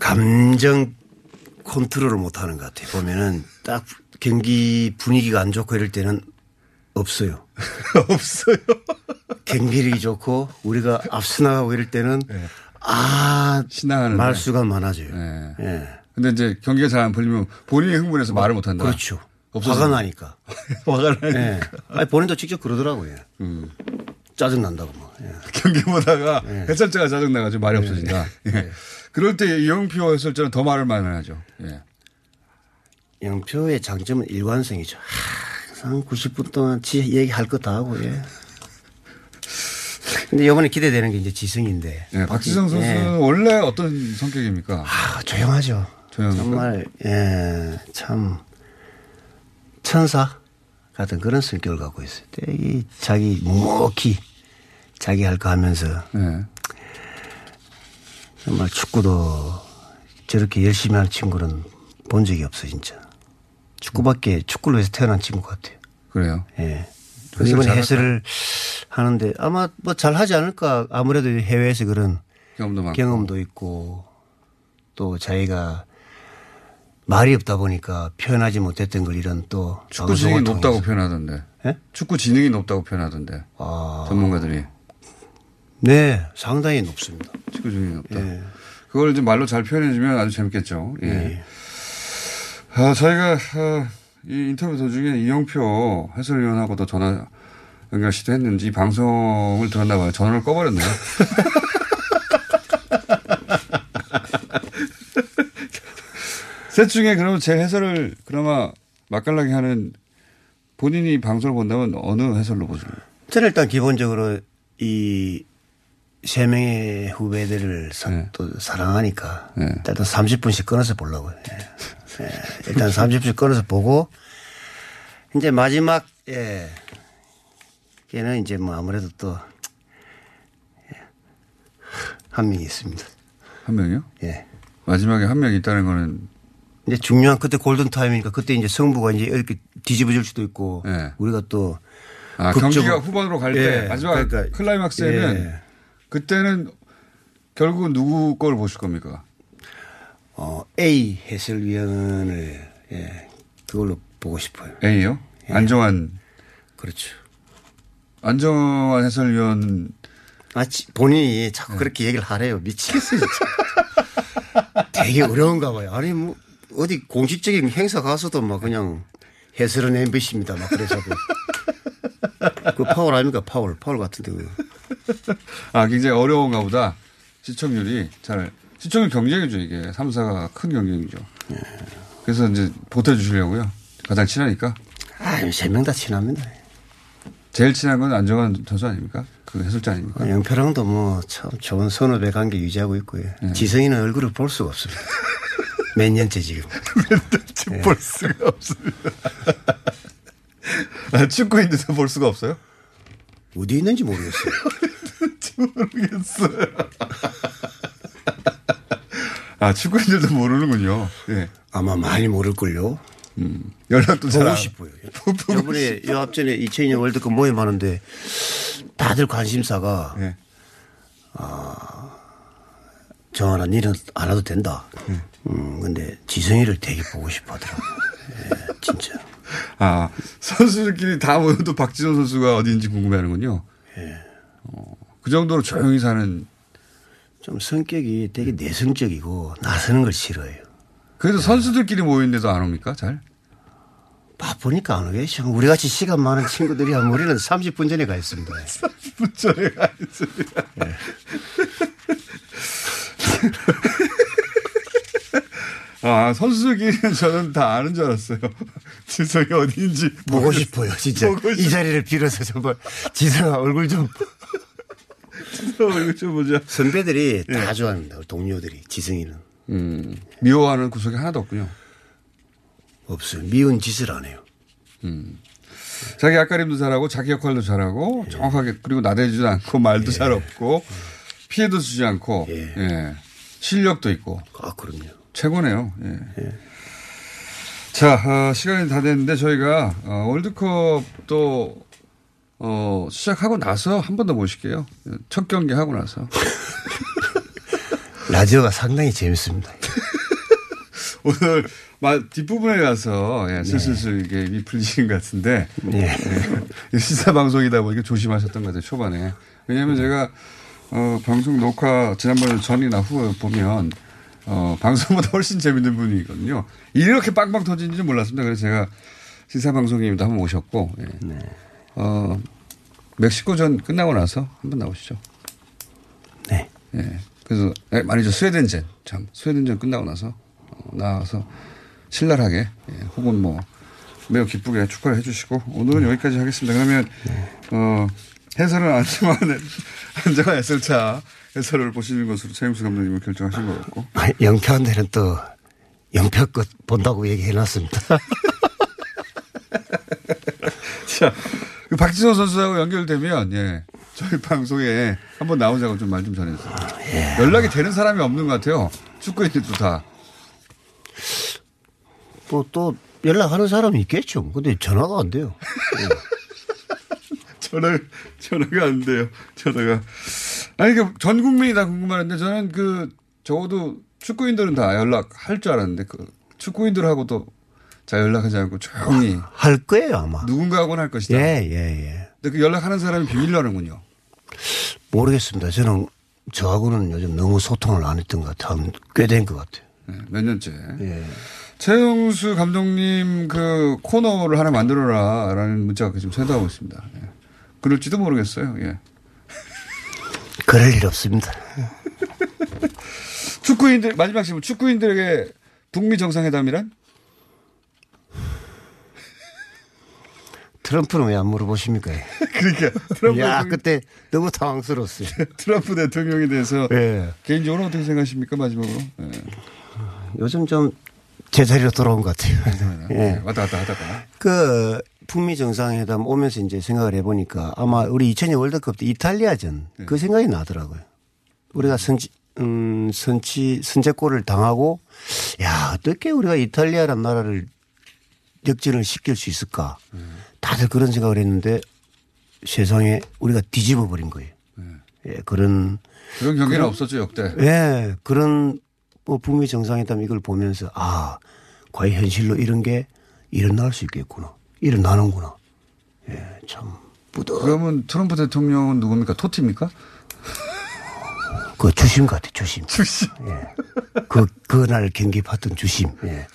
감정 컨트롤을 못하는 것 같아요. 보면은 딱 경기 분위기가 안 좋고 이럴 때는 없어요. 없어요. 경기력이 좋고 우리가 앞서나가고 이럴 때는 네. 아 신나는 말수가 많아져요. 네. 네. 근데 이제 경기가 잘 안 풀리면 본인이 흥분해서 말을 못한다. 그렇죠. 없어서. 화가 나니까. 화가 나니까. 네. 아니, 본인도 직접 그러더라고요. 짜증난다고. 뭐. 예. 경기 보다가 예. 해설자가 짜증나가지고 말이 예. 없어진다. 예. 예. 그럴 때 이영표 해설자는 더 말을 많이 하죠. 예. 영표의 장점은 일관성이죠. 항상 90분 동안 지 얘기할 것 다 하고. 예. 근데 이번에 기대되는 게 이제 지성인데. 예. 박지성 선수는 예. 원래 어떤 성격입니까? 아, 조용하죠. 조용하죠. 정말 예. 참. 천사 같은 그런 성격을 갖고 있어요. 되게 자기 묵묵히 자기 할 거 하면서 네. 정말 축구도 저렇게 열심히 하는 친구는 본 적이 없어 진짜. 축구밖에 축구로 해서 태어난 친구 같아요. 그래요? 예. 이번에 해설을 하는데 아마 뭐 잘하지 않을까. 아무래도 해외에서 그런 경험도 많고. 경험도 있고 또 자기가 말이 없다 보니까 표현하지 못했던 걸 이런 또. 축구 지능이 높다고 표현하던데. 예? 축구 지능이 높다고 표현하던데. 아. 전문가들이. 네. 상당히 높습니다. 축구 지능이 높다. 예. 그걸 이제 말로 잘 표현해주면 아주 재밌겠죠. 예. 예. 아, 저희가 이 인터뷰 도중에 이영표 해설위원하고도 전화 연결 시도했는지 방송을 들었나 봐요. 전화를 꺼버렸네요. 셋 중에 그러면 제 해설을 그나마 맛깔나게 하는 본인이 방송을 본다면 어느 해설로 보실래요? 저는 일단 기본적으로 이 세 명의 후배들을 네. 또 사랑하니까 네. 일단 30분씩 끊어서 보려고요. 예. 예. 일단 30분씩 끊어서 보고 이제 마지막 예. 걔는 이제 뭐 아무래도 또 한 명이 있습니다. 한 명이요? 예. 마지막에 한 명이 있다는 거는 이제 중요한 그때 골든 타임이니까 그때 이제 승부가 이제 이렇게 뒤집어질 수도 있고 네. 우리가 또 경기가 후반으로 갈 때 예. 마지막 그러니까 클라이막스에는 예. 그때는 결국 누구 걸 보실 겁니까? A 해설위원을 예. 그걸로 보고 싶어요. A요? 예. 안정환 그렇죠. 안정환 해설위원 본인이 자꾸 예. 그렇게 얘기를 하래요. 미치겠어요. 되게 어려운가 봐요. 아니 뭐. 어디 공식적인 행사 가서도 막 그냥 해설은 MBC입니다. 막 그래서 그 파울 아닙니까? 파울 같은데 그. 아 굉장히 어려운가 보다. 시청률이 잘 시청률 경쟁이죠 이게 3, 4가 큰 경쟁이죠. 예. 그래서 이제 보태주시려고요. 가장 친하니까. 아, 세 명 다 친합니다. 제일 친한 건 안정환 선수 아닙니까? 그 해설자 아닙니까? 영표랑도 뭐 참 좋은 선후배 관계 유지하고 있고요. 예. 지성이는 얼굴을 볼 수가 없습니다. 몇 년째 지금. 몇 년째 네. 볼 수가 없습니다. 아, 축구인데도 볼 수가 없어요? 어디 있는지 모르겠어요. 아, 축구인데도 모르는군요. 네. 아마 많이 모를걸요. 연락도 잘 보고 싶어요. 저번에 요 앞전에 2002년 월드컵 모임하는데 다들 관심사가 네. 아, 정한아 니는 안 와도 된다. 네. 근데 지성이를 되게 보고 싶어 하더라고요. 예, 진짜. 아, 선수들끼리 다 모여도 박지성 선수가 어디인지 궁금해 하는군요. 예. 그 정도로 조용히 사는 좀 성격이 되게 내성적이고 나서는 걸 싫어해요. 그래도 네. 선수들끼리 모이는데도 안 옵니까? 잘? 바쁘니까 안 오겠죠. 우리같이 시간 많은 친구들이 한 우리는 30분 전에 가 있습니다. 30분 전에 가 있습니다. 네. 아, 선수들끼리는 저는 다 아는 줄 알았어요. 지성이 어디인지. 보고 싶어요, 진짜. 보고 싶... 이 자리를 빌어서 정말 지성아 얼굴 좀. 지성아 얼굴 좀 보자. 선배들이 예. 다 좋아합니다. 동료들이. 지성이는. 미워하는 구석이 하나도 없군요. 없어요. 미운 짓을 안 해요. 자기 앞가림도 잘하고 자기 역할도 잘하고 예. 정확하게 그리고 나대주지 않고 말도 예. 잘 없고 예. 피해도 주지 않고 예. 예. 실력도 있고. 아, 그럼요. 최고네요. 예. 예. 자, 시간이 다 됐는데 저희가 월드컵도 시작하고 나서 한 번 더 모실게요. 첫 경기 하고 나서. 라디오가 상당히 재밌습니다. 오늘 뒷부분에 가서 예, 슬슬 네. 이게 미풀리신 것 같은데 네. 예, 시사 방송이다 보니까 조심하셨던 것 같아요. 초반에. 왜냐하면 제가 방송 녹화 지난번에 전이나 후 보면 방송보다 훨씬 재밌는 분이거든요. 이렇게 빵빵 터진지는 몰랐습니다. 그래서 제가 시사방송님도 한번 오셨고, 예. 네. 멕시코전 끝나고 나서 한번 나오시죠. 네. 예. 그래서, 아니죠. 스웨덴전. 참. 스웨덴전 끝나고 나서, 나와서 신랄하게, 예. 혹은 뭐, 매우 기쁘게 축하를 해 주시고, 오늘은 여기까지 하겠습니다. 그러면, 해설은 안정환, 안정환 해설차. 해설을 보시는 것으로 최영수 감독님이 결정하신 것 같고. 영표한테는 또 영표껏 본다고 얘기해놨습니다. 자, 박지성 선수하고 연결되면 예, 저희 방송에 한번 나오자고 좀 말 좀 전해주세요. 예. 연락이 되는 사람이 없는 것 같아요. 축구인들도 다. 또 연락하는 사람이 있겠죠. 근데 전화가 안 돼요. 전화가 안 돼요. 전화가. 아니, 그, 전 국민이 다 궁금한데, 저는 적어도 축구인들은 다 연락할 줄 알았는데, 축구인들하고도 잘 연락하지 않고 조용히. 할 거예요, 아마. 누군가하고는 할 것이다. 예. 근데 그 연락하는 사람이 비밀로 하는군요. 모르겠습니다. 저는 저하고는 요즘 너무 소통을 안 했던 것 같아요. 꽤 된 것 같아요. 네, 몇 년째. 예. 최용수 감독님 코너를 하나 만들어라 라는 문자가 지금 쇄도하고 있습니다. 예. 그럴지도 모르겠어요, 예. 그럴 일 없습니다. 마지막 질문, 축구인들에게 북미 정상회담이란? 트럼프는 왜 안 물어보십니까? 그러니까. 야, 그때 너무 당황스러웠어요. 트럼프 대통령에 대해서 네. 개인적으로 어떻게 생각하십니까, 마지막으로? 네. 요즘 좀 제자리로 돌아온 것 같아요. 네. 왔다 하다가. 북미 정상회담 오면서 이제 생각을 해보니까 아마 우리 2002년 월드컵 때 이탈리아전 네. 그 생각이 나더라고요. 우리가 선제골을 당하고 야, 어떻게 우리가 이탈리아란 나라를 역전을 시킬 수 있을까. 다들 그런 생각을 했는데 세상에 우리가 뒤집어 버린 거예요. 네. 예, 그런 경기는 없었죠, 역대. 예, 그런 북미 정상회담 이걸 보면서 과연 현실로 이런 게 일어날 수 있겠구나. 일어나는구나. 예, 참 뿌듯. 그러면 트럼프 대통령은 누굽니까? 토티입니까? 주심 같아, 주심. 주심. 예. 그날 경기 봤던 주심. 예.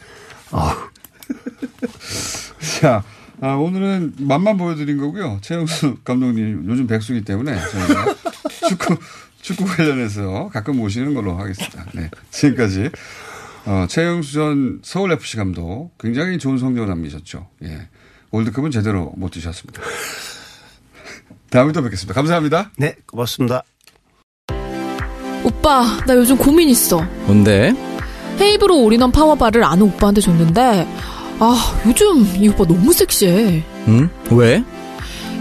자, 오늘은 맛만 보여드린 거고요. 최영수 감독님 요즘 백수기 때문에 저희가 축구 관련해서 가끔 모시는 걸로 하겠습니다. 네, 지금까지. 최영수 전 서울FC 감독 굉장히 좋은 성적을 남기셨죠. 예. 월드컵은 제대로 못 드셨습니다. 다음에 또 뵙겠습니다. 감사합니다. 네, 고맙습니다. 오빠, 나 요즘 고민 있어. 뭔데? 헤이브로 올인원 파워바를 아는 오빠한테 줬는데 요즘 이 오빠 너무 섹시해. 응? 왜?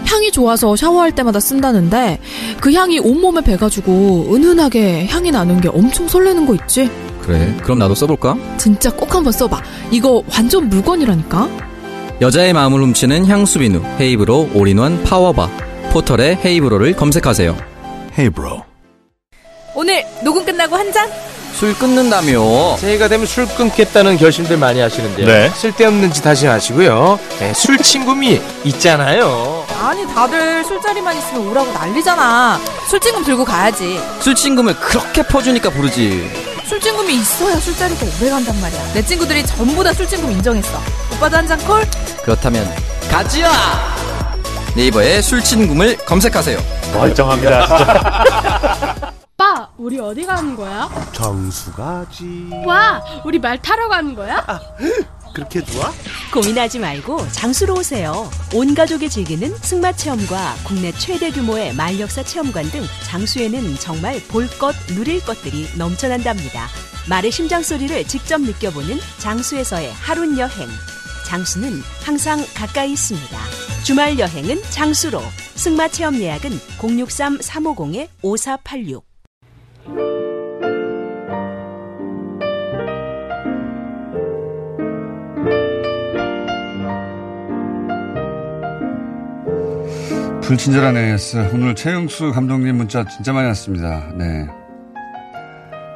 향이 좋아서 샤워할 때마다 쓴다는데 그 향이 온몸에 배가지고 은은하게 향이 나는 게 엄청 설레는 거 있지? 그래, 그럼 나도 써볼까? 진짜 꼭 한번 써봐. 이거 완전 물건이라니까. 여자의 마음을 훔치는 향수 비누 헤이브로 올인원 파워바. 포털에 헤이브로를 검색하세요. 헤이브로. 오늘 녹음 끝나고 한 잔? 술 끊는다며. 새해가 되면 술 끊겠다는 결심들 많이 하시는데요. 네. 쓸데없는 짓 하지 마시고요. 네, 술친금이 있잖아요. 아니 다들 술자리만 있으면 오라고 난리잖아. 술친금 들고 가야지. 술친금을 그렇게 퍼주니까 부르지. 술친금이 있어야 술자리가 오래간단 말이야. 내 친구들이 전부 다 술친금 인정했어. 오빠도 한잔 콜? 그렇다면 가지야! 네이버에 술친금을 검색하세요. 멀쩡합니다 진짜. 오빠 우리 어디 가는 거야? 정수 가지. 와 우리 말 타러 가는 거야? 그렇게 좋아? 고민하지 말고 장수로 오세요. 온 가족이 즐기는 승마체험과 국내 최대 규모의 말역사 체험관 등 장수에는 정말 볼 것, 누릴 것들이 넘쳐난답니다. 말의 심장소리를 직접 느껴보는 장수에서의 하룬 여행. 장수는 항상 가까이 있습니다. 주말 여행은 장수로. 승마체험 예약은 063-350-5486. 불친절한 AS. 오늘 최영수 감독님 문자 진짜 많이 왔습니다. 네.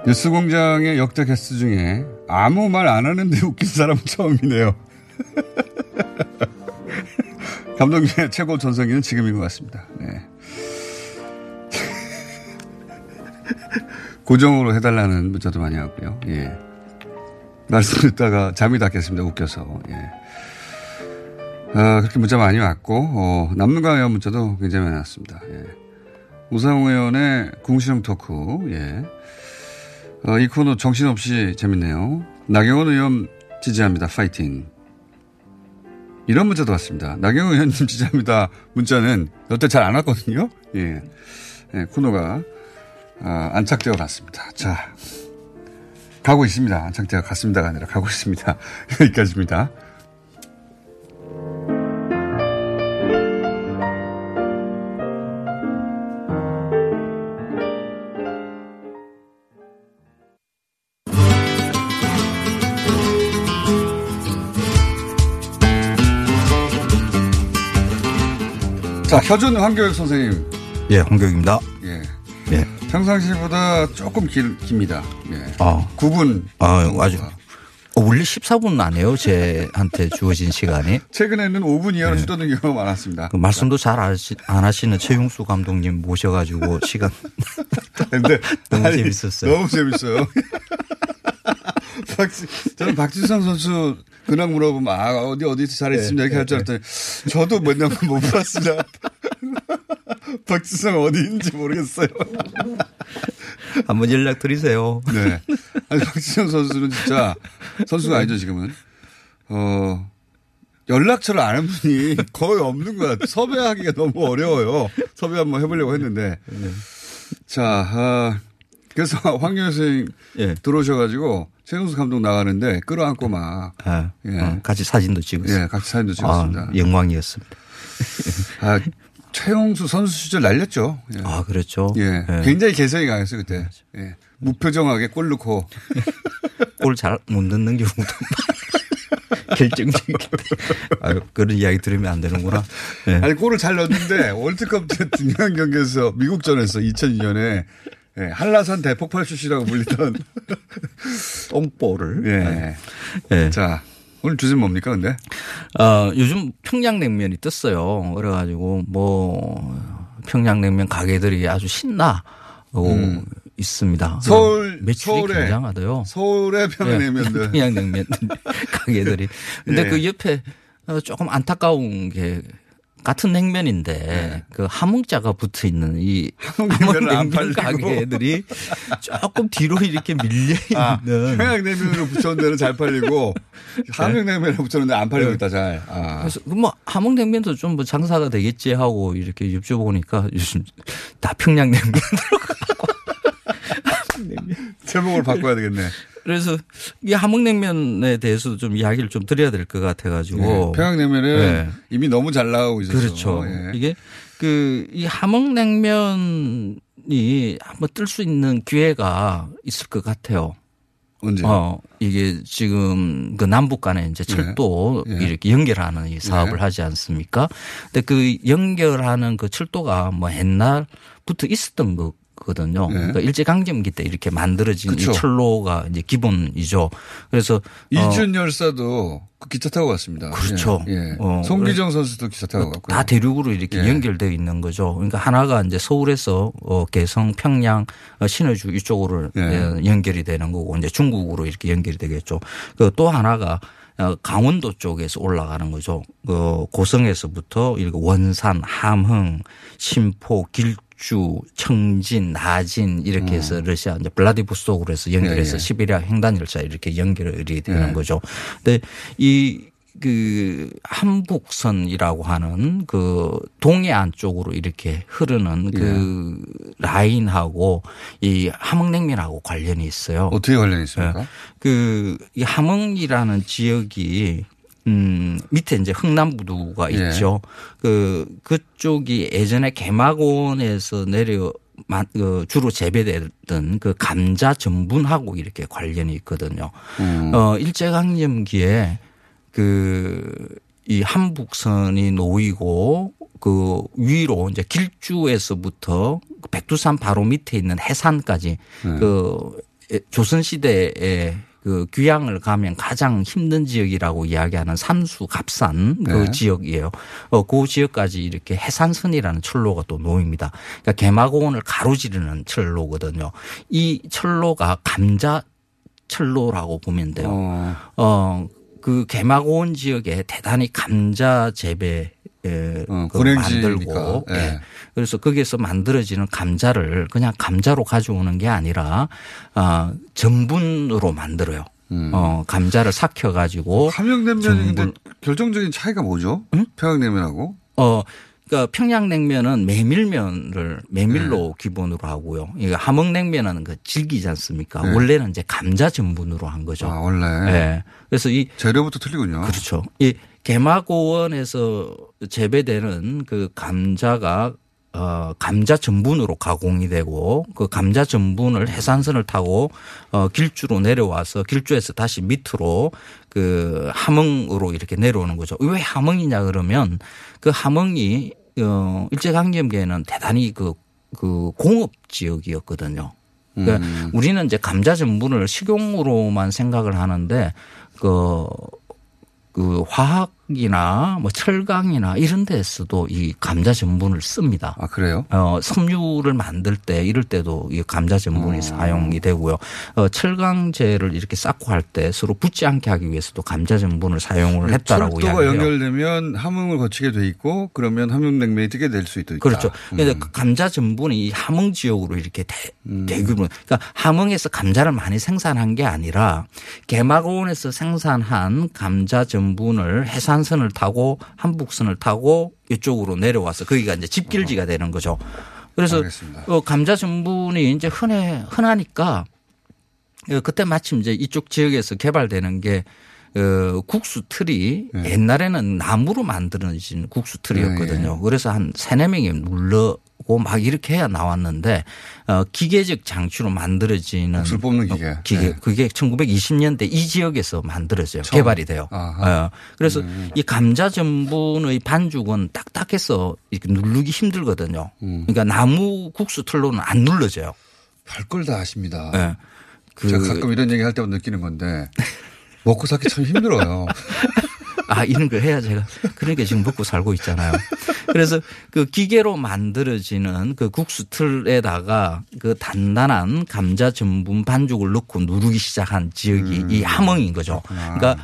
뉴스공장의 역대 게스트 중에 아무 말 안 하는데 웃긴 사람은 처음이네요. 감독님의 최고 전성기는 지금인 것 같습니다. 네. 고정으로 해달라는 문자도 많이 왔고요. 예. 말씀 듣다가 잠이 닿겠습니다. 웃겨서. 예. 그렇게 문자 많이 왔고, 남문강 의원 문자도 굉장히 많이 왔습니다. 예. 우상호 의원의 궁시렁 토크, 예. 이 코너 정신없이 재밌네요. 나경원 의원 지지합니다. 파이팅. 이런 문자도 왔습니다. 나경원 의원님 지지합니다. 문자는 여태 잘 안 왔거든요. 예. 예, 코너가, 안착되어 갔습니다. 자. 가고 있습니다. 안착되어 갔습니다가 아니라 가고 있습니다. 여기까지입니다. 자, 켜준 황교익 선생님. 예, 황교익입니다. 예. 예. 평상시보다 조금 깁니다. 예. 9분. 아주. 원래 14분 안 해요. 제한테 주어진 시간이. 최근에는 5분 이하로 주던 경우가 많았습니다. 그 말씀도 잘 안 하시는 최용수 감독님 모셔가지고 시간. 근데 너무 재밌었어요. 너무 재밌어요. 저는 박지성 선수 근황 물어보면 어디서 잘했습니다 이렇게 할 줄 알았더니 저도 몇 년 못 봤습니다. 박지성 어디인지 모르겠어요. 한번 연락 드리세요. 네. 아니, 박지성 선수는 진짜 선수가 아니죠 지금은. 연락처를 아는 분이 거의 없는 것 같아요. 섭외하기가 너무 어려워요. 섭외 한번 해보려고 했는데. 자, 그래서 황교익 선생님 들어오셔가지고 최영수 감독 나가는데 끌어안고 막 같이 사진도 찍었어요. 예, 같이 사진도 찍었습니다. 영광이었습니다. 최영수 선수 시절 날렸죠. 예. 그렇죠. 예. 예, 굉장히 개성이 강했어요 그때. 예. 무표정하게 골 넣고 골 잘 못 넣는 경우도 결정적인 그런 이야기 들으면 안 되는구나. 예. 아니 골을 잘 넣었는데 월드컵 때 중요한 경기에서 미국전에서 2002년에. 예, 한라산 대폭발 출시라고 불리던 똥볼을. 예. 예. 자, 오늘 주제 뭡니까, 근데? 요즘 평양냉면이 떴어요. 그래가지고 평양냉면 가게들이 아주 신나고 있습니다. 매출이 굉장하대요. 서울의 평양냉면들. 예, 평양냉면 가게들이. 근데 그 옆에 조금 안타까운 게. 같은 냉면인데 그 함흥자가 붙어 있는 이 함흥냉면 가게들이 조금 뒤로 이렇게 밀려 있는 평양냉면으로 붙여놓은 데는 잘 팔리고 함흥냉면으로 붙여놓은 데는 안 팔리고 있다 잘. 그래서 함흥냉면도 좀 장사가 되겠지 하고 이렇게 여쭤보니까 요즘 다 평양냉면으로 가고 제목을 바꿔야 되겠네. 그래서 이 함흥냉면에 대해서도 좀 이야기를 좀 드려야 될 것 같아가지고 평양냉면은 이미 너무 잘 나오고 있어서 그렇죠. 이게 이 함흥냉면이 한번 뜰 수 있는 기회가 있을 것 같아요. 언제? 이게 지금 그 남북 간에 이제 철도 이렇게 연결하는 이 사업을 하지 않습니까? 근데 그 연결하는 그 철도가 옛날부터 있었던 것 거든요. 네. 그러니까 일제강점기 때 이렇게 만들어진 이 철로가 이제 기본이죠. 그래서 이준 열사도 기차 타고 갔습니다. 그렇죠. 예. 예. 송기정 선수도 기차 타고 갔고요. 다 대륙으로 이렇게 예. 연결되어 있는 거죠. 그러니까 하나가 이제 서울에서 개성, 평양, 신의주 이쪽으로 예. 연결이 되는 거고 이제 중국으로 이렇게 연결이 되겠죠. 또 하나가 강원도 쪽에서 올라가는 거죠. 고성에서부터 원산, 함흥, 신포, 길주, 청진, 나진 이렇게 해서 러시아 이제 블라디보스토크으로 해서 연결해서 예. 시베리아 횡단열차 이렇게 연결이 되는 예. 거죠. 근데 이 그 한북선이라고 하는 그 동해안 쪽으로 이렇게 흐르는 그 예. 라인하고 이 함흥냉면하고 관련이 있어요. 어떻게 관련이 있습니까? 그 이 함흥이라는 지역이 밑에 이제 흥남부두가 예. 있죠. 그쪽이 예전에 개마고원에서 주로 재배되던 그 감자 전분하고 이렇게 관련이 있거든요. 일제강점기에 이 한북선이 놓이고 그 위로 이제 길주에서부터 백두산 바로 밑에 있는 해산까지 그 조선시대에 그 귀향을 가면 가장 힘든 지역이라고 이야기하는 삼수 갑산 그 네. 지역이에요. 그 지역까지 이렇게 해산선이라는 철로가 또 놓입니다. 그러니까 개마고원을 가로지르는 철로거든요. 이 철로가 감자 철로라고 보면 돼요. 그 개마고원 지역에 대단히 감자 재배 만들고 예. 그래서 거기에서 만들어지는 감자를 그냥 감자로 가져오는 게 아니라 전분으로 만들어요. 감자를 삭혀 가지고. 함흥냉면인데 결정적인 차이가 뭐죠? 응? 평양냉면하고? 그러니까 평양냉면은 메밀로 네. 기본으로 하고요. 이거 함흥냉면은 그 질기지 않습니까? 네. 원래는 이제 감자 전분으로 한 거죠. 아, 원래. 네. 그래서 이 재료부터 틀리군요. 그렇죠. 이 개마고원에서 재배되는 그 감자가 감자 전분으로 가공이 되고 그 감자 전분을 해산선을 타고 길주로 내려와서 길주에서 다시 밑으로 그 함흥으로 이렇게 내려오는 거죠. 왜 함흥이냐 그러면 그 함흥이 일제강점기에는 대단히 그 공업 지역이었거든요. 그러니까 우리는 이제 감자 전분을 식용으로만 생각을 하는데 그 화학이나 뭐 철강이나 이런 데에서도 이 감자 전분을 씁니다. 아, 그래요? 섬유를 만들 때 이럴 때도 이 감자 전분이 사용이 되고요. 철강재를 이렇게 쌓고 할 때 서로 붙지 않게 하기 위해서도 감자 전분을 사용을 했다라고 이야기해요. 철도가 연결되면 함흥을 거치게 돼 있고 그러면 함흥냉면이 뜨게 될 수도 있다. 그렇죠. 그러니까 감자 전분이 이 함흥 지역으로 이렇게 대규모. 그러니까 함흥에서 감자를 많이 생산한 게 아니라 개마고원에서 생산한 감자 전분을 해산선을 타고 한북선을 타고 이쪽으로 내려와서 거기가 이제 집길지가 되는 거죠. 그래서 알겠습니다. 감자 전분이 이제 흔하니까 그때 마침 이제 이쪽 지역에서 개발되는 게 국수 틀이 네. 옛날에는 나무로 만들어진 국수 틀이었거든요. 네. 그래서 한 3-4명이 눌러고 막 이렇게 해야 나왔는데 기계적 장치로 만들어지는 국수를 뽑는 기계. 네. 그게 1920년대 이 지역에서 만들어져요. 개발이 돼요. 그래서 이 감자 전분의 반죽은 딱딱해서 이렇게 누르기 힘들거든요. 그러니까 나무 국수 틀로는 안 눌러져요. 별걸 다 아십니다. 네. 제가 가끔 이런 얘기 할 때마다 느끼는 건데 먹고 살기 참 힘들어요. 아, 이런 거 해야 제가. 그러니까 지금 먹고 살고 있잖아요. 그래서 그 기계로 만들어지는 그 국수 틀에다가 그 단단한 감자 전분 반죽을 넣고 누르기 시작한 지역이 이 함흥인 거죠. 그러니까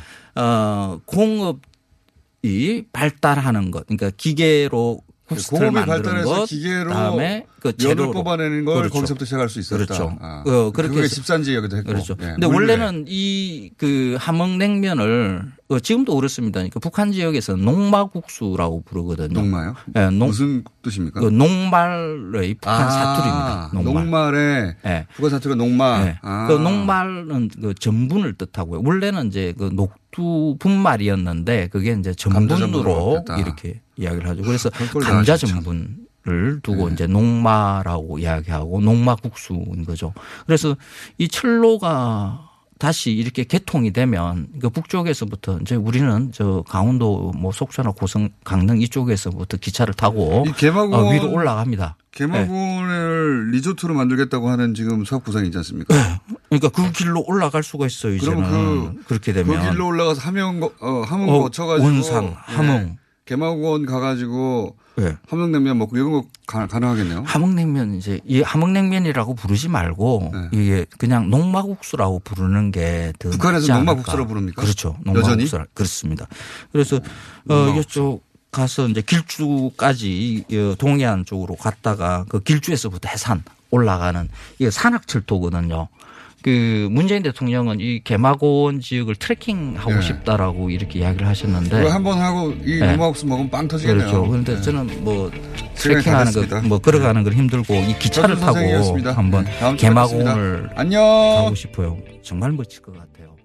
공업이 발달하는 것. 그러니까 기계로 국수를 만드는 것, 그다음에 그 재료를 뽑아내는 걸 그렇죠. 거기서부터 시작할 수 있었다. 그렇죠. 그게 집산지역에도 했고. 그렇죠. 그런데 네. 원래는 이 그 함흥냉면을 지금도 그렇습니다. 그러니까 북한 지역에서 농마국수라고 부르거든요. 농마요? 네, 무슨 뜻입니까? 그 농말의 북한 사투리입니다. 농말의 네. 북한 사투리가 농마. 네. 그 농말은 그 전분을 뜻하고요. 원래는 이제 그 녹두 분말이었는데 그게 이제 전분으로 이렇게 이야기를 하죠. 그래서 감자 전분을 두고 네. 이제 농마라고 이야기하고 농마국수인 거죠. 그래서 이 철로가 다시 이렇게 개통이 되면 그 북쪽에서부터 이제 우리는 저 강원도 뭐 속초나 고성, 강릉 이쪽에서부터 기차를 타고 위로 올라갑니다. 개마고원을 네. 리조트로 만들겠다고 하는 지금 사업 구상이 있지 않습니까? 네. 그러니까 그 길로 올라갈 수가 있어요. 이제는. 그럼 그렇게 되면. 그 길로 올라가서 함흥 거쳐가지고. 원산, 함흥. 네. 개마고원 가가지고 네. 함흥냉면 먹고 이런 거 가능하겠네요. 함흥냉면 이제 이 함흥냉면이라고 부르지 말고 네. 이게 그냥 농마국수라고 부르는 게 더 북한에서 농마국수라고 부릅니까? 그렇죠. 여전히 그렇습니다. 그래서 이쪽 가서 이제 길주까지 동해안 쪽으로 갔다가 그 길주에서부터 해산 올라가는 이게 산악철도거든요. 그 문재인 대통령은 이 개마고원 지역을 트레킹하고 네. 싶다라고 이렇게 이야기를 하셨는데 그거 한번 하고 이 농마국수 네. 먹으면 빵 터지겠네요. 그렇죠. 그런데 네. 저는 뭐 트레킹하는 거 뭐 걸어가는 걸 힘들고 이 기차를 타고 선생님이었습니다. 한번 네. 개마고원을 가고 싶어요. 정말 멋질 것 같아요.